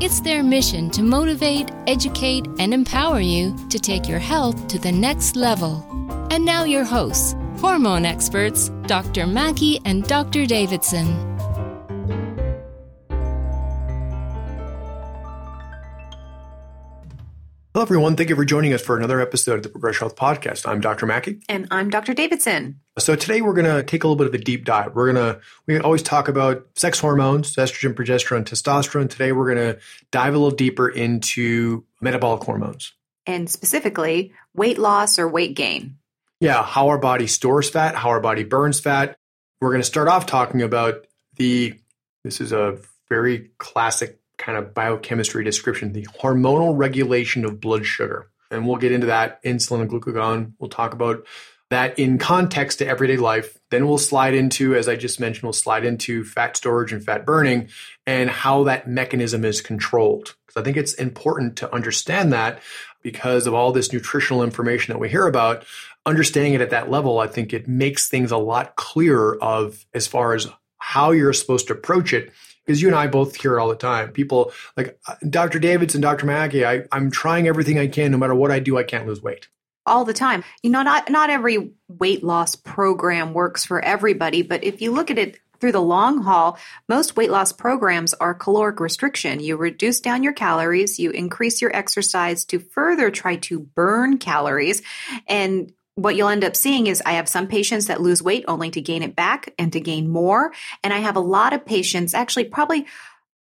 It's their mission to motivate, educate, and empower you to take your health to the next level. And now your hosts, hormone experts, Dr. Mackey and Dr. Davidson. Hello, everyone. Thank you for joining us for another episode of the Progress Health Podcast. I'm Dr. Mackey. And I'm Dr. Davidson. So today we're going to take a little bit of a deep dive. We always talk about sex hormones, estrogen, progesterone, testosterone. Today we're going to dive a little deeper into metabolic hormones. And specifically, weight loss or weight gain. Yeah, how our body stores fat, how our body burns fat. We're going to start off talking about this is a very classic kind of biochemistry description, the hormonal regulation of blood sugar. And we'll get into that, insulin and glucagon. We'll talk about that in context to everyday life. Then we'll slide into, as I just mentioned, fat storage and fat burning and how that mechanism is controlled. Because I think it's important to understand that because of all this nutritional information that we hear about. Understanding it at that level, I think it makes things a lot clearer of as far as how you're supposed to approach it. Because you and I both hear it all the time. People like Dr. Davidson, Dr. Mackey, I'm trying everything I can. No matter what I do, I can't lose weight. All the time. You know, not every weight loss program works for everybody. But if you look at it through the long haul, most weight loss programs are caloric restriction. You reduce down your calories. You increase your exercise to further try to burn calories. And what you'll end up seeing is I have some patients that lose weight only to gain it back and to gain more. And I have a lot of patients, actually probably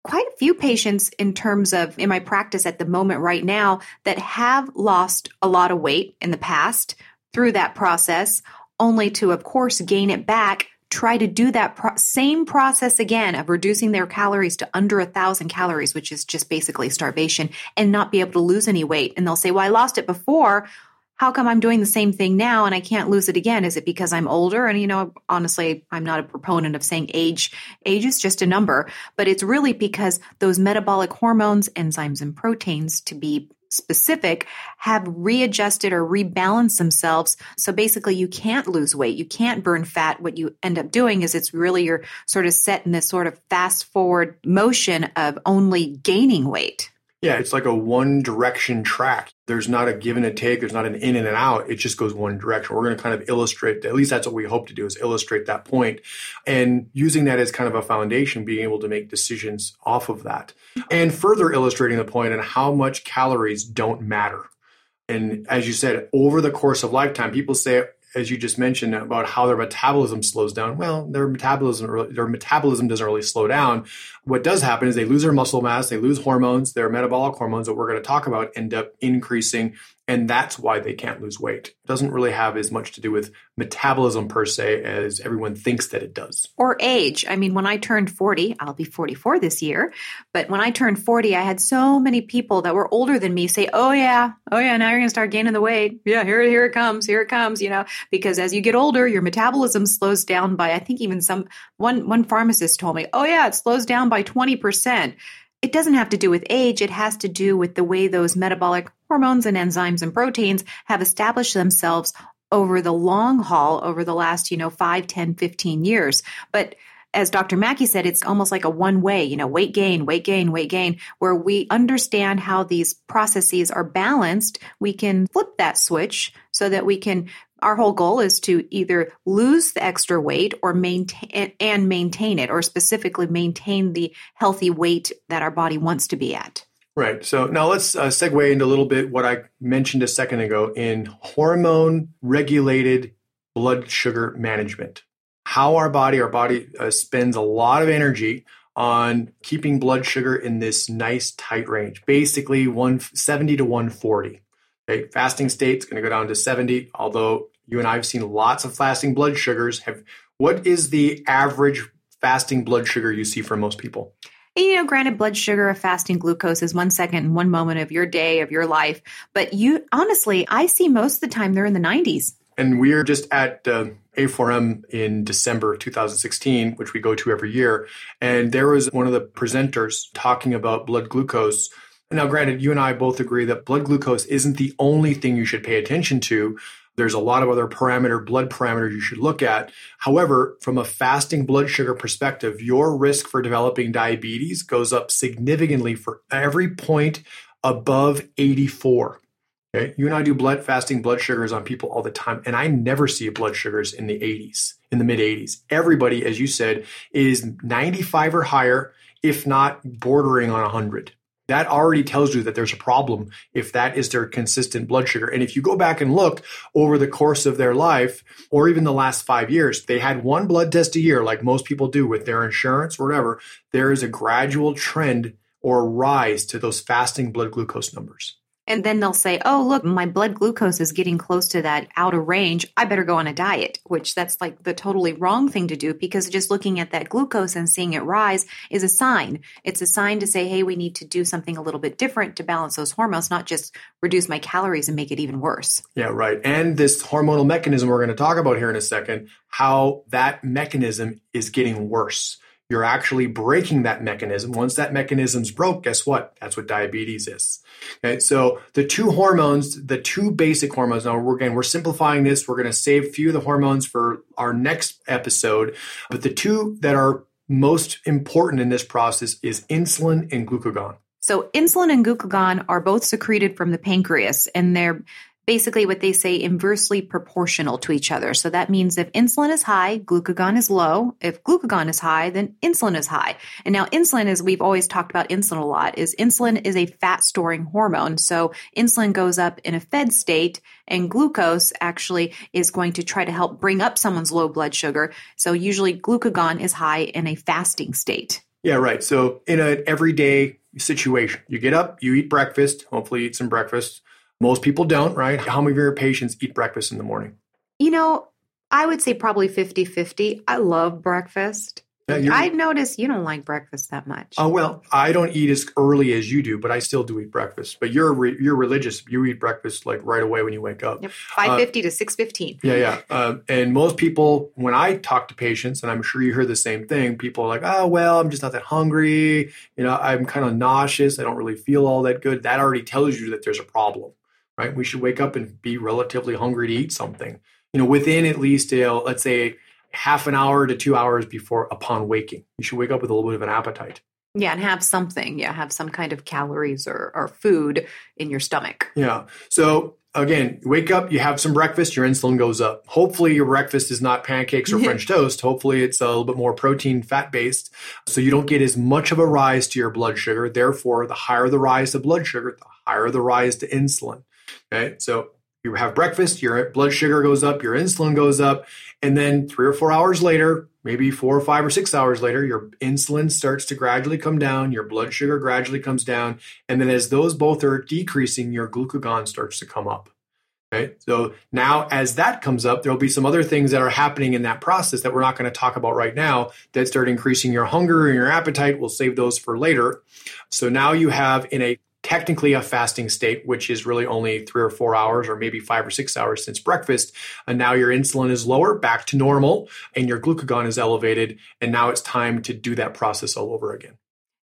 quite a few patients in terms of in my practice at the moment right now that have lost a lot of weight in the past through that process, only to, of course, gain it back, try to do that same process again of reducing their calories to under 1,000 calories, which is just basically starvation, and not be able to lose any weight. And they'll say, well, I lost it before. How come I'm doing the same thing now and I can't lose it again? Is it because I'm older? And, you know, honestly, I'm not a proponent of saying age. Age is just a number, but it's really because those metabolic hormones, enzymes, and proteins, to be specific, have readjusted or rebalanced themselves. So basically, you can't lose weight. You can't burn fat. What you end up doing is it's really you're sort of set in this sort of fast forward motion of only gaining weight. Yeah, it's like a one direction track. There's not a give and a take. There's not an in and an out. It just goes one direction. We're going to kind of illustrate, at least that's what we hope to do, is illustrate that point. And using that as kind of a foundation, being able to make decisions off of that. And further illustrating the point on how much calories don't matter. And as you said, over the course of lifetime, people say, as you just mentioned, about how their metabolism slows down. Well, their metabolism doesn't really slow down. What does happen is they lose their muscle mass, they lose hormones, their metabolic hormones that we're going to talk about end up increasing, and that's why they can't lose weight. It doesn't really have as much to do with metabolism per se as everyone thinks that it does. Or age. I mean, when I turned 40, I'll be 44 this year, but when I turned 40, I had so many people that were older than me say, oh yeah, now you're going to start gaining the weight. Yeah, here it comes, you know, because as you get older, your metabolism slows down by, I think even one pharmacist told me, oh yeah, it slows down by 20%. It doesn't have to do with age. It has to do with the way those metabolic hormones and enzymes and proteins have established themselves over the long haul, over the last, 5, 10, 15 years. But as Dr. Mackey said, it's almost like a one way, weight gain, where we understand how these processes are balanced. We can flip that switch so that our whole goal is to either lose the extra weight or maintain it, or specifically maintain the healthy weight that our body wants to be at. Right. So now let's segue into a little bit what I mentioned a second ago in hormone-regulated blood sugar management. How our body spends a lot of energy on keeping blood sugar in this nice tight range, basically 170 to 140. Okay, fasting state's going to go down to 70, although you and I have seen lots of fasting blood sugars. What is the average fasting blood sugar you see for most people? And, granted, blood sugar of fasting glucose is 1 second and 1 moment of your day, of your life. But you, honestly, I see most of the time they're in the 90s. And we're just at A4M in December 2016, which we go to every year. And there was one of the presenters talking about blood glucose. Now, granted, you and I both agree that blood glucose isn't the only thing you should pay attention to. There's a lot of other blood parameters you should look at. However, from a fasting blood sugar perspective, your risk for developing diabetes goes up significantly for every point above 84. Okay? You and I do fasting blood sugars on people all the time, and I never see blood sugars in the 80s, in the mid-80s. Everybody, as you said, is 95 or higher, if not bordering on 100. That already tells you that there's a problem if that is their consistent blood sugar. And if you go back and look over the course of their life or even the last 5 years, they had one blood test a year like most people do with their insurance or whatever, there is a gradual trend or rise to those fasting blood glucose numbers. And then they'll say, oh, look, my blood glucose is getting close to that outer range. I better go on a diet, which that's like the totally wrong thing to do, because just looking at that glucose and seeing it rise is a sign. It's a sign to say, hey, we need to do something a little bit different to balance those hormones, not just reduce my calories and make it even worse. Yeah, right. And this hormonal mechanism we're going to talk about here in a second, how that mechanism is getting worse. You're actually breaking that mechanism. Once that mechanism's broke, guess what? That's what diabetes is. Okay, so the two basic hormones, now we're simplifying this. We're going to save a few of the hormones for our next episode. But the two that are most important in this process is insulin and glucagon. So insulin and glucagon are both secreted from the pancreas, and they're basically what they say inversely proportional to each other. So that means if insulin is high, glucagon is low. If glucagon is high, then insulin is high. And now insulin is, we've always talked about insulin a lot, is insulin is a fat storing hormone. So insulin goes up in a fed state, and glucose actually is going to try to help bring up someone's low blood sugar. So usually glucagon is high in a fasting state. Yeah, right. So in an everyday situation, you get up, you eat breakfast, hopefully eat some breakfast. Most people don't, right? How many of your patients eat breakfast in the morning? I would say probably 50-50. I love breakfast. Yeah, I notice you don't like breakfast that much. Oh, well, I don't eat as early as you do, but I still do eat breakfast. But you're religious. You eat breakfast like right away when you wake up. Yep. 5:50 to 6:15. Yeah. And most people, when I talk to patients, and I'm sure you hear the same thing, people are like, oh, well, I'm just not that hungry. I'm kind of nauseous. I don't really feel all that good. That already tells you that there's a problem. Right? We should wake up and be relatively hungry to eat something, within at least, let's say, half an hour to 2 hours upon waking. You should wake up with a little bit of an appetite. Yeah, and have something. Yeah, have some kind of calories or food in your stomach. Yeah. So again, wake up, you have some breakfast, your insulin goes up. Hopefully your breakfast is not pancakes or French toast. Hopefully it's a little bit more protein, fat-based. So you don't get as much of a rise to your blood sugar. Therefore, the higher the rise to blood sugar, the higher the rise to insulin. Okay, so you have breakfast, your blood sugar goes up, your insulin goes up, and then 3 or 4 hours later, maybe 4 or 5 or 6 hours later, your insulin starts to gradually come down, your blood sugar gradually comes down, and then as those both are decreasing, your glucagon starts to come up. Okay, so now as that comes up, there'll be some other things that are happening in that process that we're not going to talk about right now that start increasing your hunger and your appetite. We'll save those for later. So now you have technically a fasting state, which is really only 3 or 4 hours or maybe 5 or 6 hours since breakfast. And now your insulin is lower, back to normal, and your glucagon is elevated. And now it's time to do that process all over again.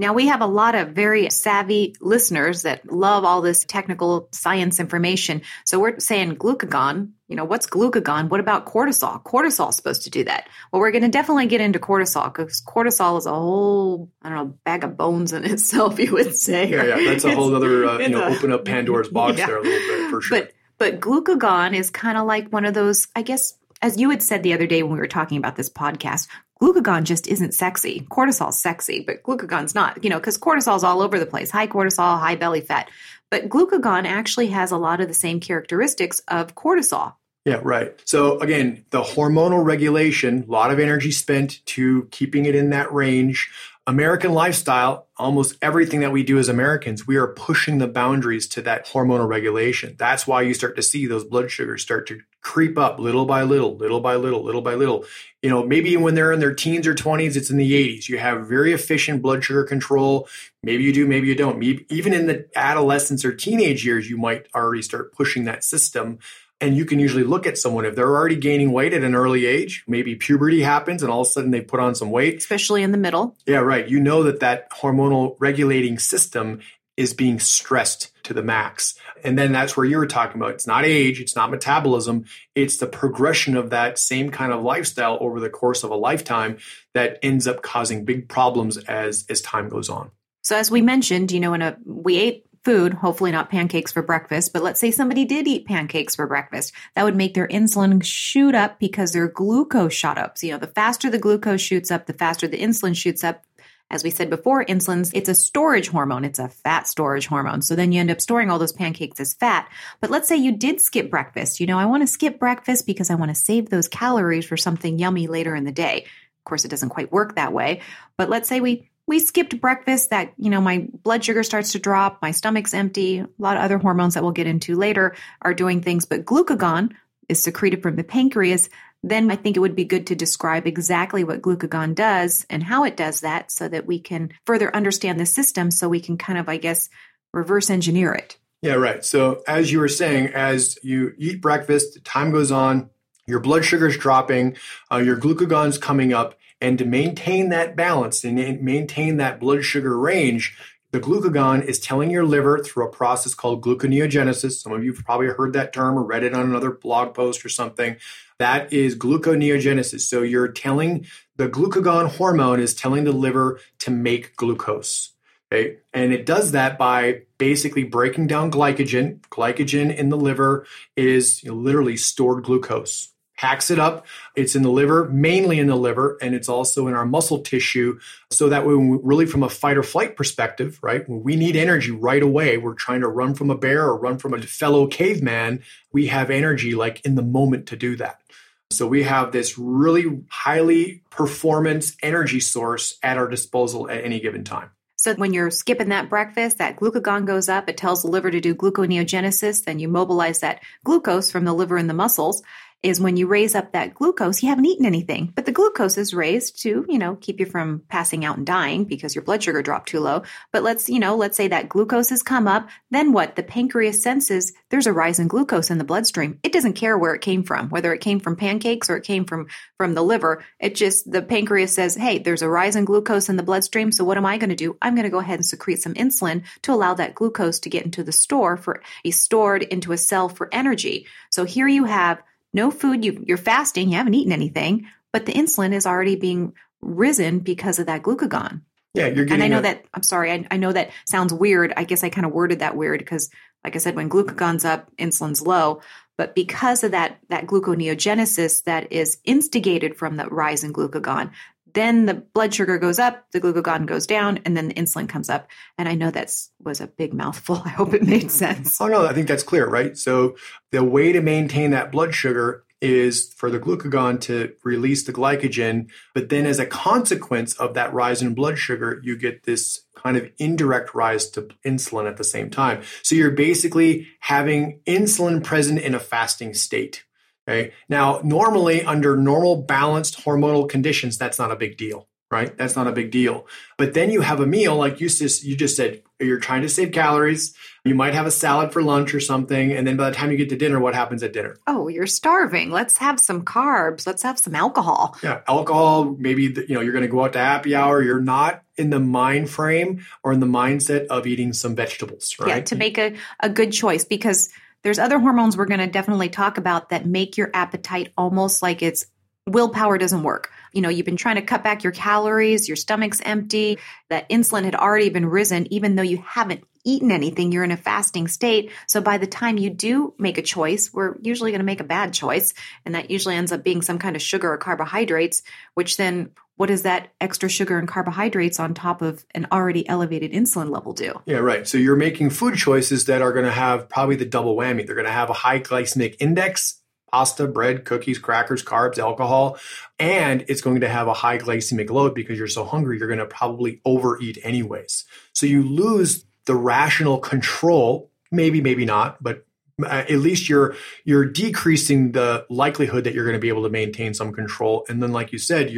Now, we have a lot of very savvy listeners that love all this technical science information. So we're saying glucagon, what's glucagon? What about cortisol? Cortisol's supposed to do that. Well, we're going to definitely get into cortisol, because cortisol is a whole, bag of bones in itself, you would say. Yeah. That's a whole other, open up Pandora's box there a little bit, for sure. But glucagon is kind of like one of those, I guess, as you had said the other day when we were talking about this podcast, glucagon just isn't sexy. Cortisol's sexy, but glucagon's not, because cortisol's all over the place. High cortisol, high belly fat. But glucagon actually has a lot of the same characteristics of cortisol. Yeah, right. So again, the hormonal regulation, a lot of energy spent to keeping it in that range. American lifestyle, almost everything that we do as Americans, we are pushing the boundaries to that hormonal regulation. That's why you start to see those blood sugars start to creep up little by little, little by little, little by little. You know, maybe when they're in their teens or 20s, it's in the 80s. You have very efficient blood sugar control. Maybe you do, maybe you don't. Maybe even in the adolescence or teenage years, you might already start pushing that system. And you can usually look at someone, if they're already gaining weight at an early age, maybe puberty happens and all of a sudden they put on some weight. Especially in the middle. Yeah, right. You know that that hormonal regulating system is being stressed to the max. And then that's where you were talking about. It's not age, it's not metabolism. It's the progression of that same kind of lifestyle over the course of a lifetime that ends up causing big problems as time goes on. So as we mentioned, you know, we ate food, hopefully not pancakes for breakfast, but let's say somebody did eat pancakes for breakfast. That would make their insulin shoot up because their glucose shot up. So, you know, the faster the glucose shoots up, the faster the insulin shoots up. As we said before, insulin's, it's a storage hormone. It's a fat storage hormone. So then you end up storing all those pancakes as fat. But let's say you did skip breakfast. You know, I want to skip breakfast because I want to save those calories for something yummy later in the day. Of course, it doesn't quite work that way. But let's say we skipped breakfast, that, you know, my blood sugar starts to drop, my stomach's empty, a lot of other hormones that we'll get into later are doing things. But glucagon is secreted from the pancreas. Then I think it would be good to describe exactly what glucagon does and how it does that so that we can further understand the system so we can kind of, I guess, reverse engineer it. Yeah, right. So as you were saying, as you eat breakfast, time goes on, your blood sugar is dropping, your glucagon's coming up, and to maintain that balance and maintain that blood sugar range, the glucagon is telling your liver through a process called gluconeogenesis. Some of you have probably heard that term or read it on another blog post or something. That is gluconeogenesis. So you're telling the glucagon hormone is telling the liver to make glucose. Okay? And it does that by basically breaking down glycogen. Glycogen in the liver is literally stored glucose. Packs it up. It's in the liver, mainly in the liver, and it's also in our muscle tissue. So that when we really from a fight or flight perspective, right, when we need energy right away, we're trying to run from a bear or run from a fellow caveman, we have energy like in the moment to do that. So we have this really highly performance energy source at our disposal at any given time. So when you're skipping that breakfast, that glucagon goes up, it tells the liver to do gluconeogenesis, then you mobilize that glucose from the liver and the muscles. Is when you raise up that glucose, you haven't eaten anything, but the glucose is raised to, you know, keep you from passing out and dying because your blood sugar dropped too low. But let's say that glucose has come up. Then what? The pancreas senses there's a rise in glucose in the bloodstream. It doesn't care where it came from, whether it came from pancakes or it came from the liver. It just, the pancreas says, hey, there's a rise in glucose in the bloodstream. So what am I going to do? I'm going to go ahead and secrete some insulin to allow that glucose to get into the store for, be stored into a cell for energy. So here you have no food, you're fasting, you haven't eaten anything, but the insulin is already being risen because of that glucagon. Yeah, you're getting. And I know that, I'm sorry, I know that sounds weird. I guess I kind of worded that weird because, like I said, when glucagon's up, insulin's low. But because of that gluconeogenesis that is instigated from the rise in glucagon, then the blood sugar goes up, the glucagon goes down, and then the insulin comes up. And I know that was a big mouthful. I hope it made sense. Oh, no, I think that's clear, right? So the way to maintain that blood sugar is for the glucagon to release the glycogen. But then as a consequence of that rise in blood sugar, you get this kind of indirect rise to insulin at the same time. So you're basically having insulin present in a fasting state. Okay. Now, normally under normal balanced hormonal conditions, that's not a big deal, right? That's not a big deal. But then you have a meal, like you just said, you're trying to save calories. You might have a salad for lunch or something. And then by the time you get to dinner, what happens at dinner? Oh, you're starving. Let's have some carbs. Let's have some alcohol. Yeah, alcohol. Maybe, you're going to go out to happy hour. You're not in the mind frame or in the mindset of eating some vegetables, right? Yeah, to make a good choice because there's other hormones we're going to definitely talk about that make your appetite almost like it's willpower doesn't work. You know, you've been trying to cut back your calories, your stomach's empty, that insulin had already been risen, even though you haven't eaten anything, you're in a fasting state. So by the time you do make a choice, we're usually going to make a bad choice. And that usually ends up being some kind of sugar or carbohydrates, which then what does that extra sugar and carbohydrates on top of an already elevated insulin level do? Yeah, right. So you're making food choices that are going to have probably the double whammy. They're going to have a high glycemic index, pasta, bread, cookies, crackers, carbs, alcohol, and it's going to have a high glycemic load because you're so hungry, you're going to probably overeat anyways. So you lose the rational control, maybe not, but at least you're decreasing the likelihood that you're going to be able to maintain some control. And then, like you said,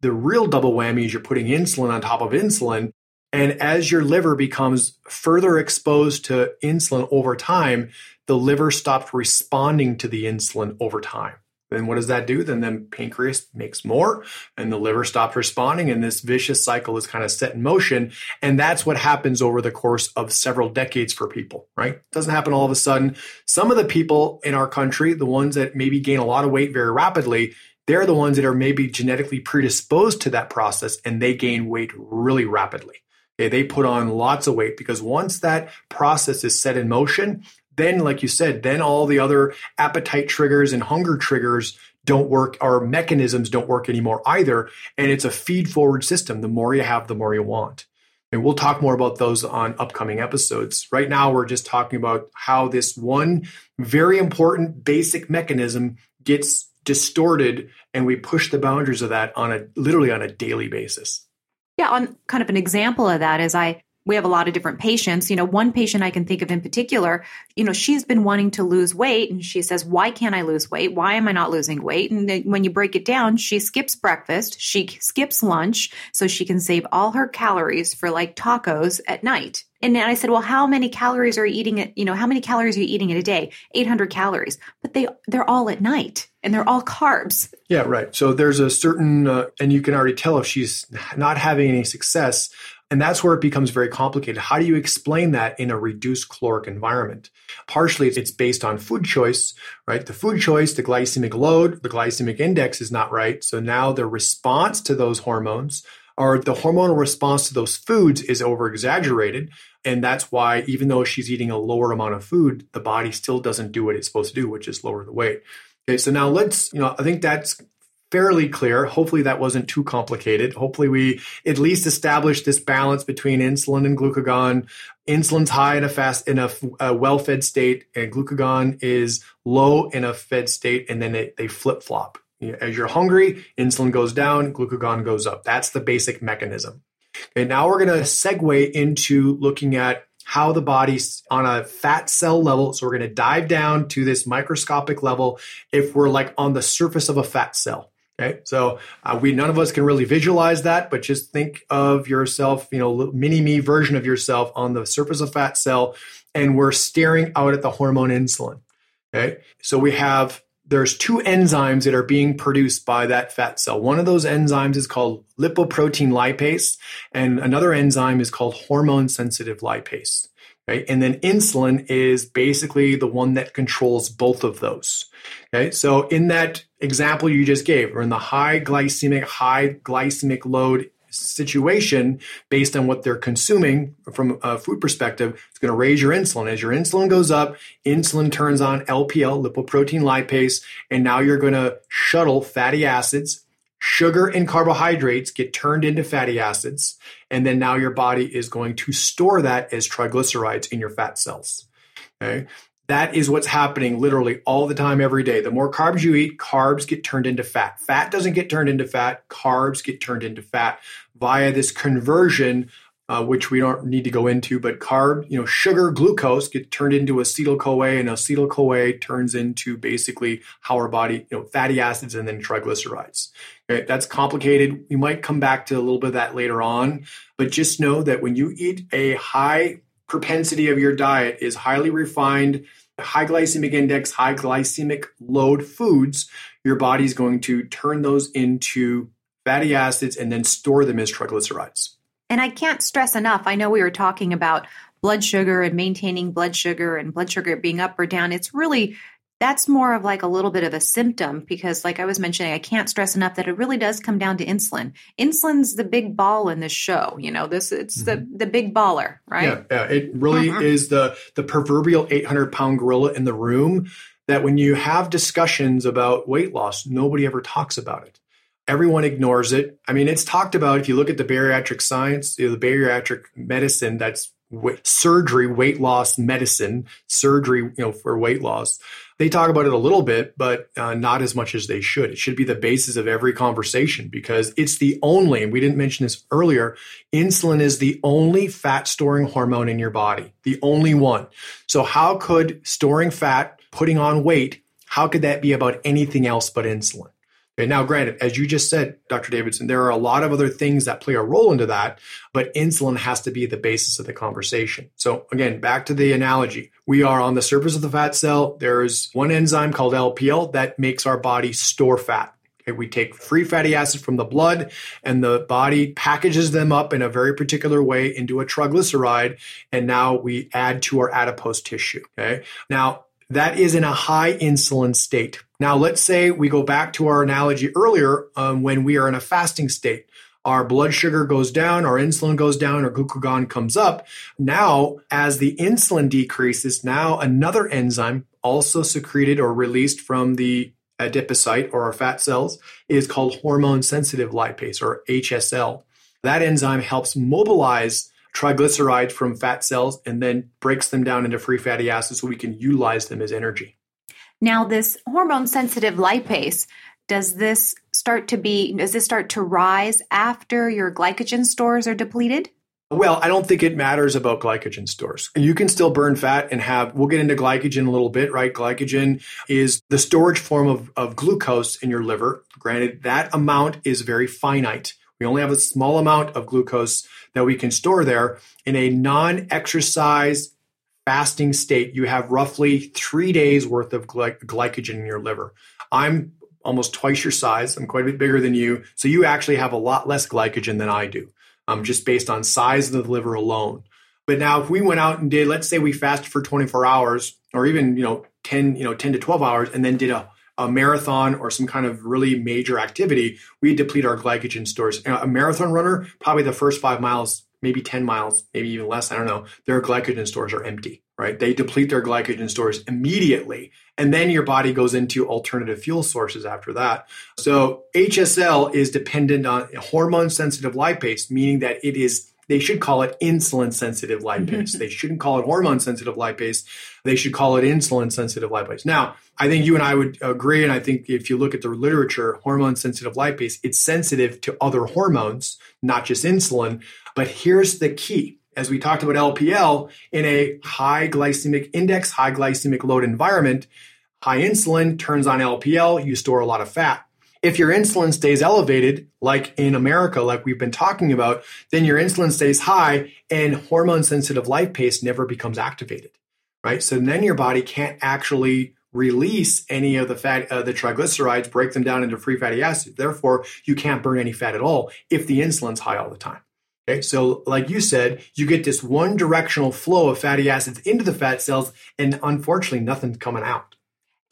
the real double whammy is you're putting insulin on top of insulin. And as your liver becomes further exposed to insulin over time, the liver stops responding to the insulin over time. Then what does that do? Then pancreas makes more and the liver stops responding. And this vicious cycle is kind of set in motion. And that's what happens over the course of several decades for people, right? It doesn't happen all of a sudden. Some of the people in our country, the ones that maybe gain a lot of weight very rapidly, they're the ones that are maybe genetically predisposed to that process and they gain weight really rapidly. Okay, they put on lots of weight because once that process is set in motion, then, like you said, then all the other appetite triggers and hunger triggers don't work, or mechanisms don't work anymore either. And it's a feed-forward system. The more you have, the more you want. And we'll talk more about those on upcoming episodes. Right now, we're just talking about how this one very important basic mechanism gets distorted, and we push the boundaries of that on a literally on a daily basis. Yeah, on kind of an example of that is we have a lot of different patients. You know, one patient I can think of in particular, you know, she's been wanting to lose weight and she says, why can't I lose weight? Why am I not losing weight? And then when you break it down, she skips breakfast, she skips lunch so she can save all her calories for like tacos at night. And then I said, well, how many calories are you eating at, you know, how many calories are you eating in a day? 800 calories, but they're all at night and they're all carbs. Yeah, right. So there's a certain, and you can already tell if she's not having any success. And that's where it becomes very complicated. How do you explain that in a reduced caloric environment? Partially, it's based on food choice, right? The food choice, the glycemic load, the glycemic index is not right. So now the response to those hormones or the hormonal response to those foods is over-exaggerated. And that's why even though she's eating a lower amount of food, the body still doesn't do what it's supposed to do, which is lower the weight. Okay, so now I think that's fairly clear. Hopefully that wasn't too complicated. Hopefully we at least established this balance between insulin and glucagon. Insulin's high in a well-fed state, and glucagon is low in a fed state, and then they flip-flop. As you're hungry, insulin goes down, glucagon goes up. That's the basic mechanism. And now we're going to segue into looking at how the body's on a fat cell level. So we're going to dive down to this microscopic level if we're like on the surface of a fat cell. Okay, so none of us can really visualize that, but just think of yourself, mini-me version of yourself on the surface of fat cell, and we're staring out at the hormone insulin. Okay, so there's two enzymes that are being produced by that fat cell. One of those enzymes is called lipoprotein lipase, and another enzyme is called hormone-sensitive lipase. Okay? And then insulin is basically the one that controls both of those. Okay, so in that example you just gave, or in the high glycemic load situation, based on what they're consuming from a food perspective, it's going to raise your insulin. As your insulin goes up, insulin turns on LPL, lipoprotein lipase, and now you're going to shuttle fatty acids. Sugar and carbohydrates get turned into fatty acids, and then now your body is going to store that as triglycerides in your fat cells. Okay. That is what's happening literally all the time, every day. The more carbs you eat, carbs get turned into fat. Fat doesn't get turned into fat. Carbs get turned into fat via this conversion, which we don't need to go into, but sugar, glucose get turned into acetyl-CoA, and acetyl-CoA turns into basically how our body, fatty acids and then triglycerides. Okay, that's complicated. We might come back to a little bit of that later on, but just know that when you eat a high propensity of your diet is highly refined, high glycemic index, high glycemic load foods, your body's going to turn those into fatty acids and then store them as triglycerides. And I can't stress enough, I know we were talking about blood sugar and maintaining blood sugar and blood sugar being up or down. It's really, that's more of like a little bit of a symptom because like I was mentioning, I can't stress enough that it really does come down to insulin. Insulin's the big ball in this show. It's mm-hmm. the big baller, right? Yeah. It really is the proverbial 800-pound gorilla in the room that when you have discussions about weight loss, nobody ever talks about it. Everyone ignores it. I mean, it's talked about if you look at the bariatric science, the bariatric medicine, that's surgery, weight loss medicine, surgery, for weight loss. They talk about it a little bit, but not as much as they should. It should be the basis of every conversation because it's the only, and we didn't mention this earlier, insulin is the only fat storing hormone in your body, the only one. So how could storing fat, putting on weight, how could that be about anything else but insulin? Okay, now, granted, as you just said, Dr. Davidson, there are a lot of other things that play a role into that, but insulin has to be the basis of the conversation. So again, back to the analogy, we are on the surface of the fat cell. There's one enzyme called LPL that makes our body store fat. Okay, we take free fatty acids from the blood and the body packages them up in a very particular way into a triglyceride. And now we add to our adipose tissue. Okay, now that is in a high insulin state. Now, let's say we go back to our analogy earlier when we are in a fasting state. Our blood sugar goes down, our insulin goes down, our glucagon comes up. Now, as the insulin decreases, now another enzyme also secreted or released from the adipocyte or our fat cells is called hormone-sensitive lipase or HSL. That enzyme helps mobilize triglycerides from fat cells and then breaks them down into free fatty acids so we can utilize them as energy. Now, this hormone-sensitive lipase, does this start to rise after your glycogen stores are depleted? Well, I don't think it matters about glycogen stores. You can still burn fat and we'll get into glycogen a little bit, right? Glycogen is the storage form of glucose in your liver. Granted, that amount is very finite. We only have a small amount of glucose that we can store there. In a non-exercise fasting state, you have roughly 3 days worth of glycogen in your liver. I'm almost twice your size. I'm quite a bit bigger than you. So you actually have a lot less glycogen than I do, just based on size of the liver alone. But now if we went out and did, let's say we fasted for 24 hours or even 10 to 12 hours and then did a marathon or some kind of really major activity, we deplete our glycogen stores. A marathon runner, probably the first 5 miles, maybe 10 miles, maybe even less, I don't know, their glycogen stores are empty, right? They deplete their glycogen stores immediately. And then your body goes into alternative fuel sources after that. So HSL is dependent on hormone-sensitive lipase, meaning that it is, they should call it insulin-sensitive lipase. They shouldn't call it hormone-sensitive lipase. They should call it insulin-sensitive lipase. Now, I think you and I would agree, and I think if you look at the literature, hormone-sensitive lipase, it's sensitive to other hormones, not just insulin. But here's the key. As we talked about LPL, in a high glycemic index, high glycemic load environment, high insulin turns on LPL, you store a lot of fat. If your insulin stays elevated, like in America, like we've been talking about, then your insulin stays high and hormone-sensitive lipase never becomes activated, right? So then your body can't actually release any of the fat, the triglycerides, break them down into free fatty acids. Therefore, you can't burn any fat at all if the insulin's high all the time. Okay, so like you said, you get this one directional flow of fatty acids into the fat cells, and unfortunately, nothing's coming out.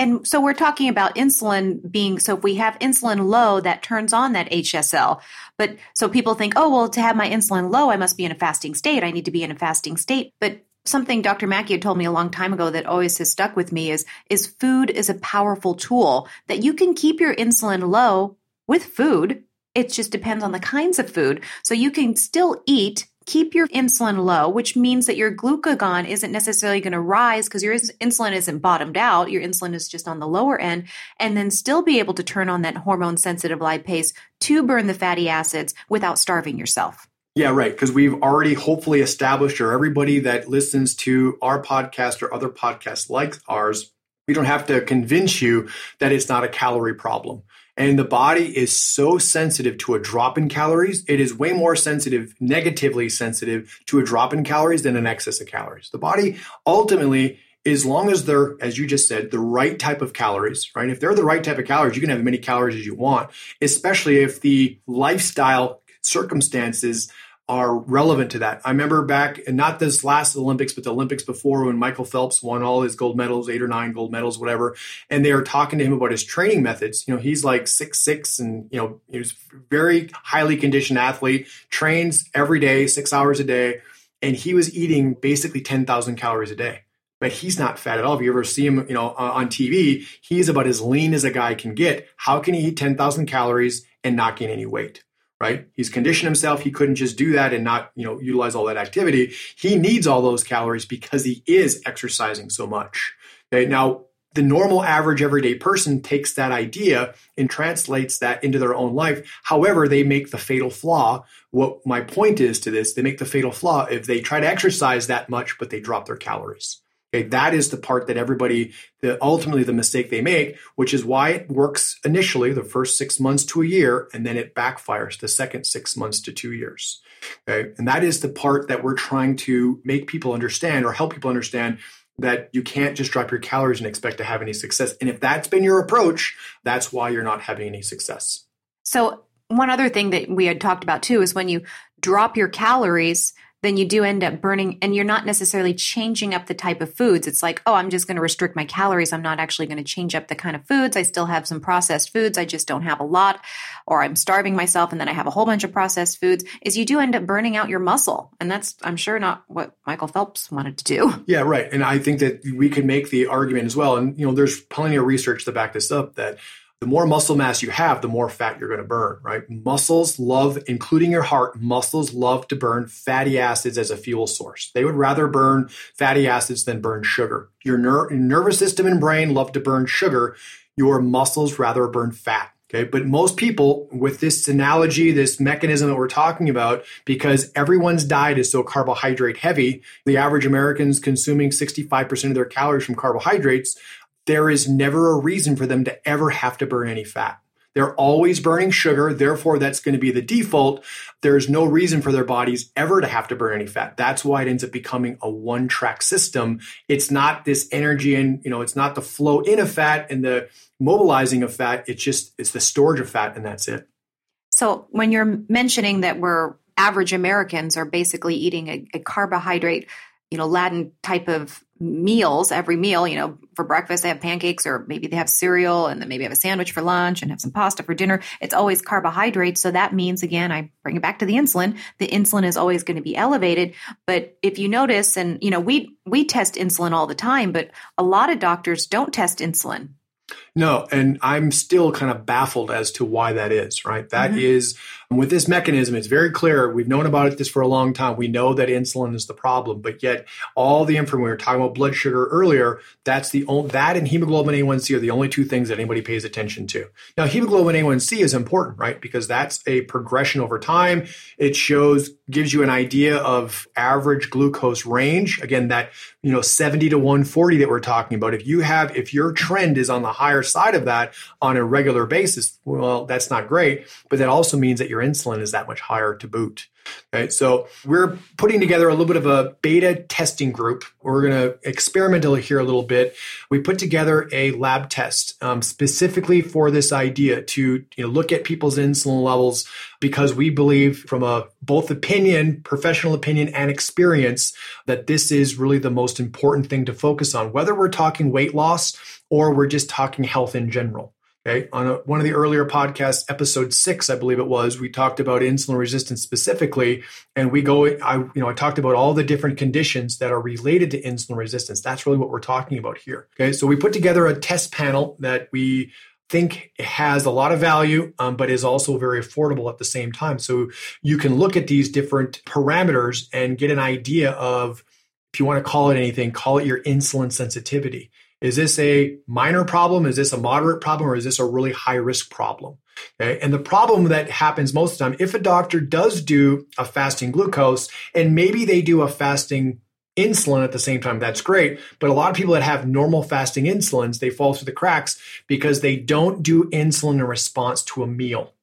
And so we're talking about insulin being, so if we have insulin low, that turns on that HSL. But so people think, oh, well, to have my insulin low, I must be in a fasting state. I need to be in a fasting state. But something Dr. Mackey had told me a long time ago that always has stuck with me is food is a powerful tool that you can keep your insulin low with food. It just depends on the kinds of food. So you can still eat, keep your insulin low, which means that your glucagon isn't necessarily going to rise because your insulin isn't bottomed out. Your insulin is just on the lower end, and then still be able to turn on that hormone-sensitive lipase to burn the fatty acids without starving yourself. Yeah, right. Because we've already hopefully established, or everybody that listens to our podcast or other podcasts like ours, we don't have to convince you that it's not a calorie problem. And the body is so sensitive to a drop in calories. It is way more sensitive, negatively sensitive to a drop in calories than an excess of calories. The body ultimately, as long as they're, as you just said, the right type of calories, right? If they're the right type of calories, you can have as many calories as you want, especially if the lifestyle circumstances are relevant to that. I remember back, and not this last Olympics, but the Olympics before, when Michael Phelps won all his gold medals, 8 or 9 gold medals, whatever. And they were talking to him about his training methods. He's like 6'6", and he was a very highly conditioned athlete, trains every day, 6 hours a day. And he was eating basically 10,000 calories a day, but he's not fat at all. If you ever see him, on TV, he's about as lean as a guy can get. How can he eat 10,000 calories and not gain any weight? right? He's conditioned himself. He couldn't just do that and not, you know, utilize all that activity. He needs all those calories because he is exercising so much. Okay. Now, the normal average everyday person takes that idea and translates that into their own life. However, they make the fatal flaw. What my point is to this, they make the fatal flaw if they try to exercise that much, but they drop their calories. Okay, that is the part that everybody, ultimately the mistake they make, which is why it works initially the first 6 months to a year, and then it backfires the second 6 months to 2 years. Okay, and that is the part that we're trying to make people understand or help people understand, that you can't just drop your calories and expect to have any success. And if that's been your approach, that's why you're not having any success. So one other thing that we had talked about too is when you drop your calories, then you do end up burning, and you're not necessarily changing up the type of foods. It's like, oh, I'm just going to restrict my calories. I'm not actually going to change up the kind of foods. I still have some processed foods. I just don't have a lot, or I'm starving myself. And then I have a whole bunch of processed foods, is you do end up burning out your muscle. And that's, I'm sure, not what Michael Phelps wanted to do. Yeah, right. And I think that we could make the argument as well. And, you know, there's plenty of research to back this up, that the more muscle mass you have, the more fat you're going to burn, right? Muscles love, including your heart, muscles love to burn fatty acids as a fuel source. They would rather burn fatty acids than burn sugar. Your nervous system and brain love to burn sugar. Your muscles rather burn fat. Okay, but most people with this analogy, this mechanism that we're talking about, because everyone's diet is so carbohydrate heavy, the average American's consuming 65% of their calories from carbohydrates. There is never a reason for them to ever have to burn any fat. They're always burning sugar. Therefore, that's going to be the default. There's no reason for their bodies ever to have to burn any fat. That's why it ends up becoming a one-track system. It's not this energy and, you know, it's not the flow in of fat and the mobilizing of fat. It's just, it's the storage of fat, and that's it. So when you're mentioning that we're average Americans are basically eating a carbohydrate, you know, Latin type of meals, every meal, you know, for breakfast, they have pancakes, or maybe they have cereal, and then maybe have a sandwich for lunch and have some pasta for dinner. It's always carbohydrates. So that means, again, I bring it back to the insulin is always going to be elevated. But if you notice, and, you know, we test insulin all the time, but a lot of doctors don't test insulin. No, and I'm still kind of baffled as to why that is, right? That is, with this mechanism, it's very clear. We've known about this for a long time. We know that insulin is the problem, but yet all the information, we were talking about blood sugar earlier, that's the only, that and hemoglobin A1C are the only two things that anybody pays attention to. Now, hemoglobin A1C is important, right? Because that's a progression over time. It shows, gives you an idea of average glucose range. Again, that, you know, 70 to 140 that we're talking about. If you have, if your trend is on the higher side of that on a regular basis, well, that's not great, but that also means that your insulin is that much higher to boot. Okay, so we're putting together a little bit of a beta testing group. We're going to experimental here a little bit. We put together a lab test specifically for this idea to, you know, look at people's insulin levels, because we believe from a both opinion, professional opinion, and experience that this is really the most important thing to focus on, whether we're talking weight loss or we're just talking health in general. Okay. On one of the earlier podcasts, episode 6, I believe it was, we talked about insulin resistance specifically, and I talked about all the different conditions that are related to insulin resistance. That's really what we're talking about here. Okay. So we put together a test panel that we think has a lot of value, but is also very affordable at the same time. So you can look at these different parameters and get an idea of, if you want to call it anything, call it your insulin sensitivity. Is this a minor problem? Is this a moderate problem? Or is this a really high risk problem? Okay. And the problem that happens most of the time, if a doctor does do a fasting glucose and maybe they do a fasting insulin at the same time, that's great. But a lot of people that have normal fasting insulins, they fall through the cracks because they don't do insulin in response to a meal.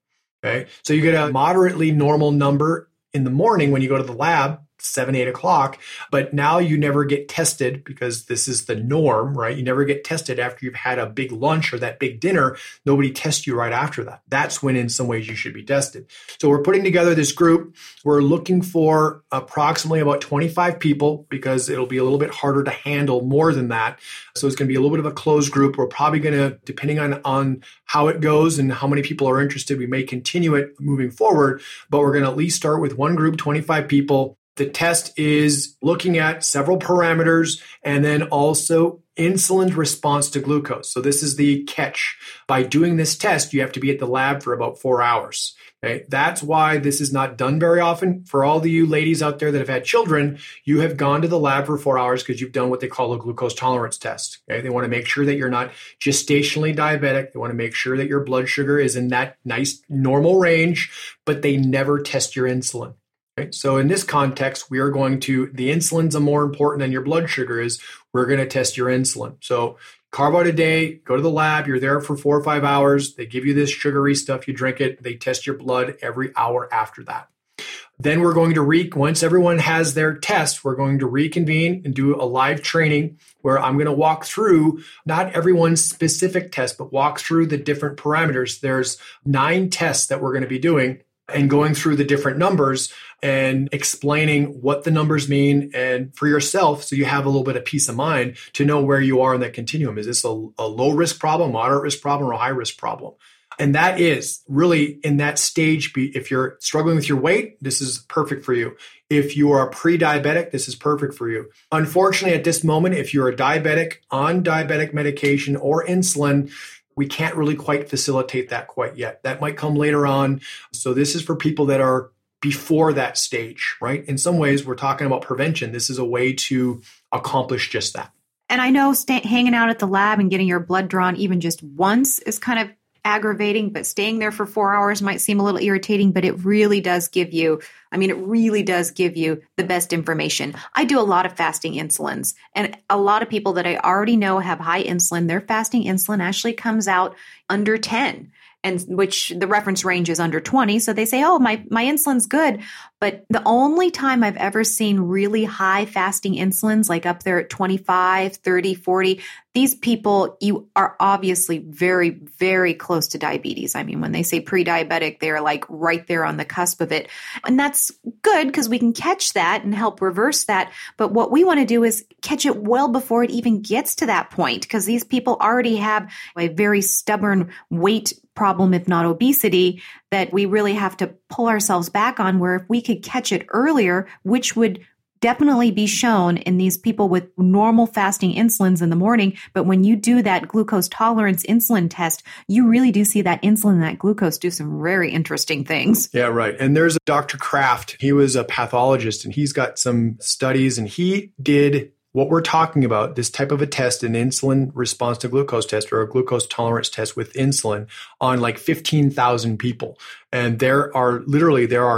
Okay. So you get a moderately normal number in the morning when you go to the lab, 7, 8 o'clock, but now you never get tested because this is the norm, right? You never get tested after you've had a big lunch or that big dinner. Nobody tests you right after that. That's when in some ways you should be tested. So we're putting together this group. We're looking for approximately about 25 people because it'll be a little bit harder to handle more than that. So it's going to be a little bit of a closed group. We're probably going to, depending on how it goes and how many people are interested, we may continue it moving forward, but we're going to at least start with one group, 25 people. The test is looking at several parameters and then also insulin's response to glucose. So this is the catch. By doing this test, you have to be at the lab for about 4 hours. Okay? That's why this is not done very often. For all of you ladies out there that have had children, you have gone to the lab for 4 hours because you've done what they call a glucose tolerance test. Okay? They want to make sure that you're not gestationally diabetic. They want to make sure that your blood sugar is in that nice normal range, but they never test your insulin. Okay? So in this context, we are going to, the insulin's are more important than your blood sugar is. We're going to test your insulin. So carve out a day, go to the lab, you're there for 4 or 5 hours. They give you this sugary stuff, you drink it, they test your blood every hour after that. Then we're going to once everyone has their test, we're going to reconvene and do a live training where I'm going to walk through not everyone's specific test, but walk through the different parameters. There's 9 tests that we're going to be doing and going through the different numbers and explaining what the numbers mean and for yourself so you have a little bit of peace of mind to know where you are in that continuum. Is this a low-risk problem, moderate-risk problem, or a high-risk problem? And that is really in that stage. If you're struggling with your weight, this is perfect for you. If you are pre-diabetic, this is perfect for you. Unfortunately, at this moment, if you're a diabetic, on diabetic medication or insulin, we can't really quite facilitate that quite yet. That might come later on. So this is for people that are before that stage, right? In some ways, we're talking about prevention. This is a way to accomplish just that. And I know hanging out at the lab and getting your blood drawn even just once is kind of aggravating, but staying there for 4 hours might seem a little irritating, but it really does give you, the best information. I do a lot of fasting insulins, and a lot of people that I already know have high insulin, their fasting insulin actually comes out under 10, and which the reference range is under 20. So they say, oh, my insulin's good. But the only time I've ever seen really high fasting insulins, like up there at 25, 30, 40, these people, you are obviously very, very close to diabetes. I mean, when they say pre-diabetic, they're like right there on the cusp of it. And that's good because we can catch that and help reverse that. But what we want to do is catch it well before it even gets to that point, because these people already have a very stubborn weight problem, if not obesity, that we really have to pull ourselves back on, where if we could catch it earlier, which would definitely be shown in these people with normal fasting insulins in the morning. But when you do that glucose tolerance insulin test, you really do see that insulin and that glucose do some very interesting things. Yeah, right. And there's Dr. Kraft. He was a pathologist, and he's got some studies, and he did what we're talking about, this type of a test, an insulin response to glucose test or a glucose tolerance test with insulin on like 15,000 people. And there are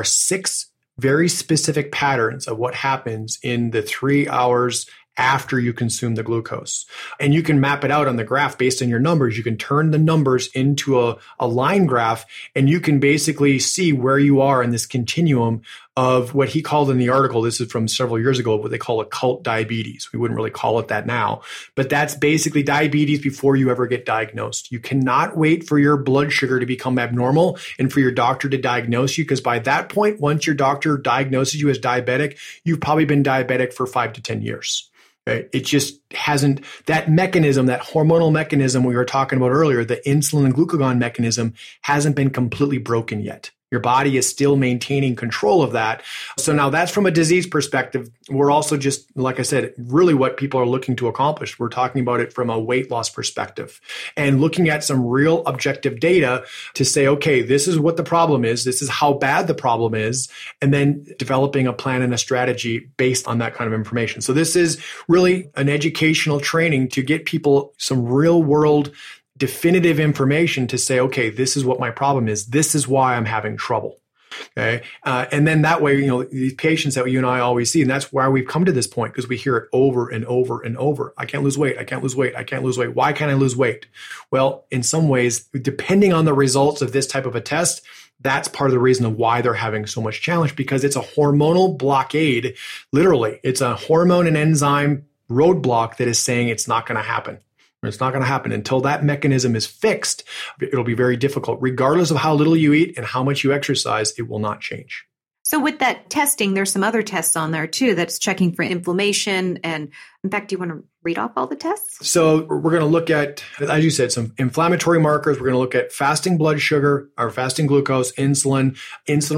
6 very specific patterns of what happens in the 3 hours after you consume the glucose. And you can map it out on the graph based on your numbers. You can turn the numbers into a line graph, and you can basically see where you are in this continuum of what he called in the article, this is from several years ago, what they call occult diabetes. We wouldn't really call it that now, but that's basically diabetes before you ever get diagnosed. You cannot wait for your blood sugar to become abnormal and for your doctor to diagnose you, because by that point, once your doctor diagnoses you as diabetic, you've probably been diabetic for 5 to 10 years. Okay? It just hasn't, that mechanism, that hormonal mechanism we were talking about earlier, the insulin and glucagon mechanism hasn't been completely broken yet. Your body is still maintaining control of that. So now that's from a disease perspective. We're also just, like I said, really what people are looking to accomplish. We're talking about it from a weight loss perspective and looking at some real objective data to say, okay, this is what the problem is. This is how bad the problem is. And then developing a plan and a strategy based on that kind of information. So this is really an educational training to get people some real world definitive information to say, okay, this is what my problem is. This is why I'm having trouble. Okay. And then that way, these patients that you and I always see, and that's why we've come to this point, because we hear it over and over and over. I can't lose weight. I can't lose weight. I can't lose weight. Why can't I lose weight? Well, in some ways, depending on the results of this type of a test, that's part of the reason of why they're having so much challenge, because it's a hormonal blockade. Literally, it's a hormone and enzyme roadblock that is saying it's not going to happen. It's not going to happen until that mechanism is fixed. It'll be very difficult. Regardless of how little you eat and how much you exercise, it will not change. So with that testing, there's some other tests on there too that's checking for inflammation. And in fact, do you want to read off all the tests? So we're going to look at, as you said, some inflammatory markers. We're going to look at fasting blood sugar, or fasting glucose, insulin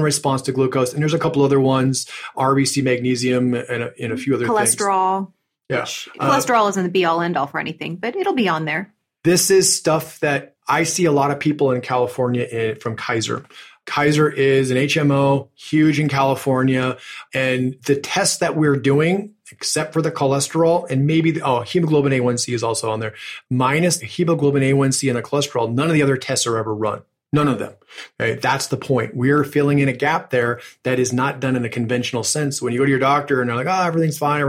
response to glucose. And there's a couple other ones, RBC, magnesium, and a few other things. Cholesterol. Yeah. Cholesterol isn't the be-all, end-all for anything, but it'll be on there. This is stuff that I see a lot of people in California from Kaiser. Kaiser is an HMO, huge in California. And the tests that we're doing, except for the cholesterol and maybe hemoglobin A1C is also on there, minus hemoglobin A1C and the cholesterol, none of the other tests are ever run. None of them. Right? That's the point. We're filling in a gap there that is not done in a conventional sense. When you go to your doctor and they're like, oh, everything's fine,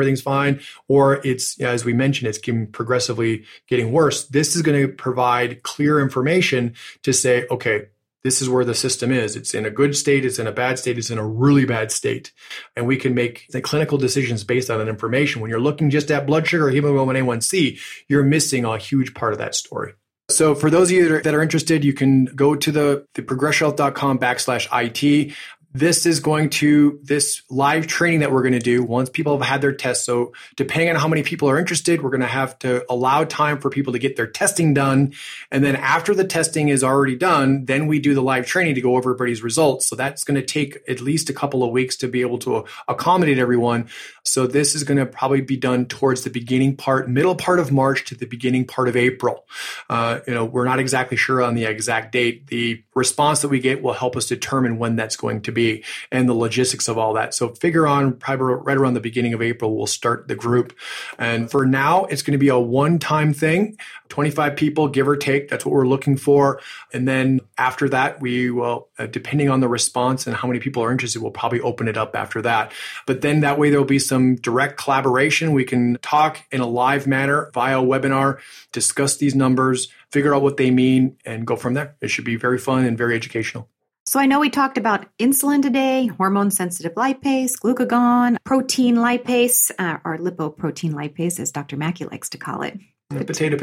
or it's, as we mentioned, it's progressively getting worse. This is going to provide clear information to say, okay, this is where the system is. It's in a good state. It's in a bad state. It's in a really bad state. And we can make the clinical decisions based on that information. When you're looking just at blood sugar or hemoglobin A1C, you're missing a huge part of that story. So for those of you that are interested, you can go to the progresshealth.com/IT. This live training that we're going to do once people have had their tests. So depending on how many people are interested, we're going to have to allow time for people to get their testing done. And then after the testing is already done, then we do the live training to go over everybody's results. So that's going to take at least a couple of weeks to be able to accommodate everyone. So this is going to probably be done towards the middle part of March to the beginning part of April. We're not exactly sure on the exact date. The response that we get will help us determine when that's going to be, and the logistics of all that. So figure on probably right around the beginning of April, we'll start the group. And for now, it's going to be a one-time thing, 25 people, give or take. That's what we're looking for. And then after that, we will, depending on the response and how many people are interested, we'll probably open it up after that. But then that way, there'll be some direct collaboration. We can talk in a live manner via webinar, discuss these numbers, figure out what they mean, and go from there. It should be very fun and very educational. So I know we talked about insulin today, hormone-sensitive lipase, glucagon, protein lipase, or lipoprotein lipase, as Dr. Mackey likes to call it. Potato.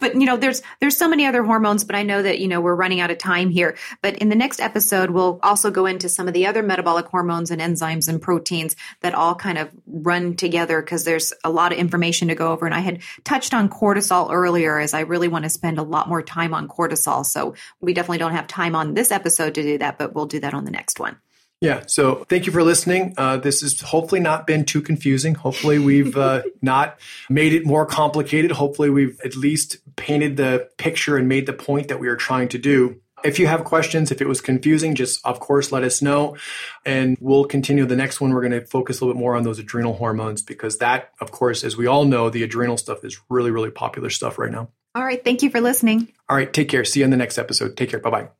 But, there's so many other hormones, but I know that, we're running out of time here. But in the next episode, we'll also go into some of the other metabolic hormones and enzymes and proteins that all kind of run together because there's a lot of information to go over. And I had touched on cortisol earlier as I really want to spend a lot more time on cortisol. So we definitely don't have time on this episode to do that, but we'll do that on the next one. Yeah. So thank you for listening. This has hopefully not been too confusing. Hopefully we've not made it more complicated. Hopefully we've at least painted the picture and made the point that we are trying to do. If you have questions, if it was confusing, just of course, let us know. And we'll continue the next one. We're going to focus a little bit more on those adrenal hormones because that, of course, as we all know, the adrenal stuff is really, really popular stuff right now. All right. Thank you for listening. All right. Take care. See you in the next episode. Take care. Bye-bye.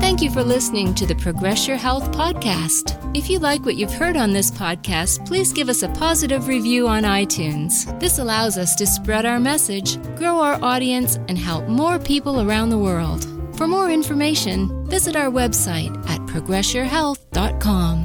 Thank you for listening to the Progress Your Health podcast. If you like what you've heard on this podcast, please give us a positive review on iTunes. This allows us to spread our message, grow our audience, and help more people around the world. For more information, visit our website at progressyourhealth.com.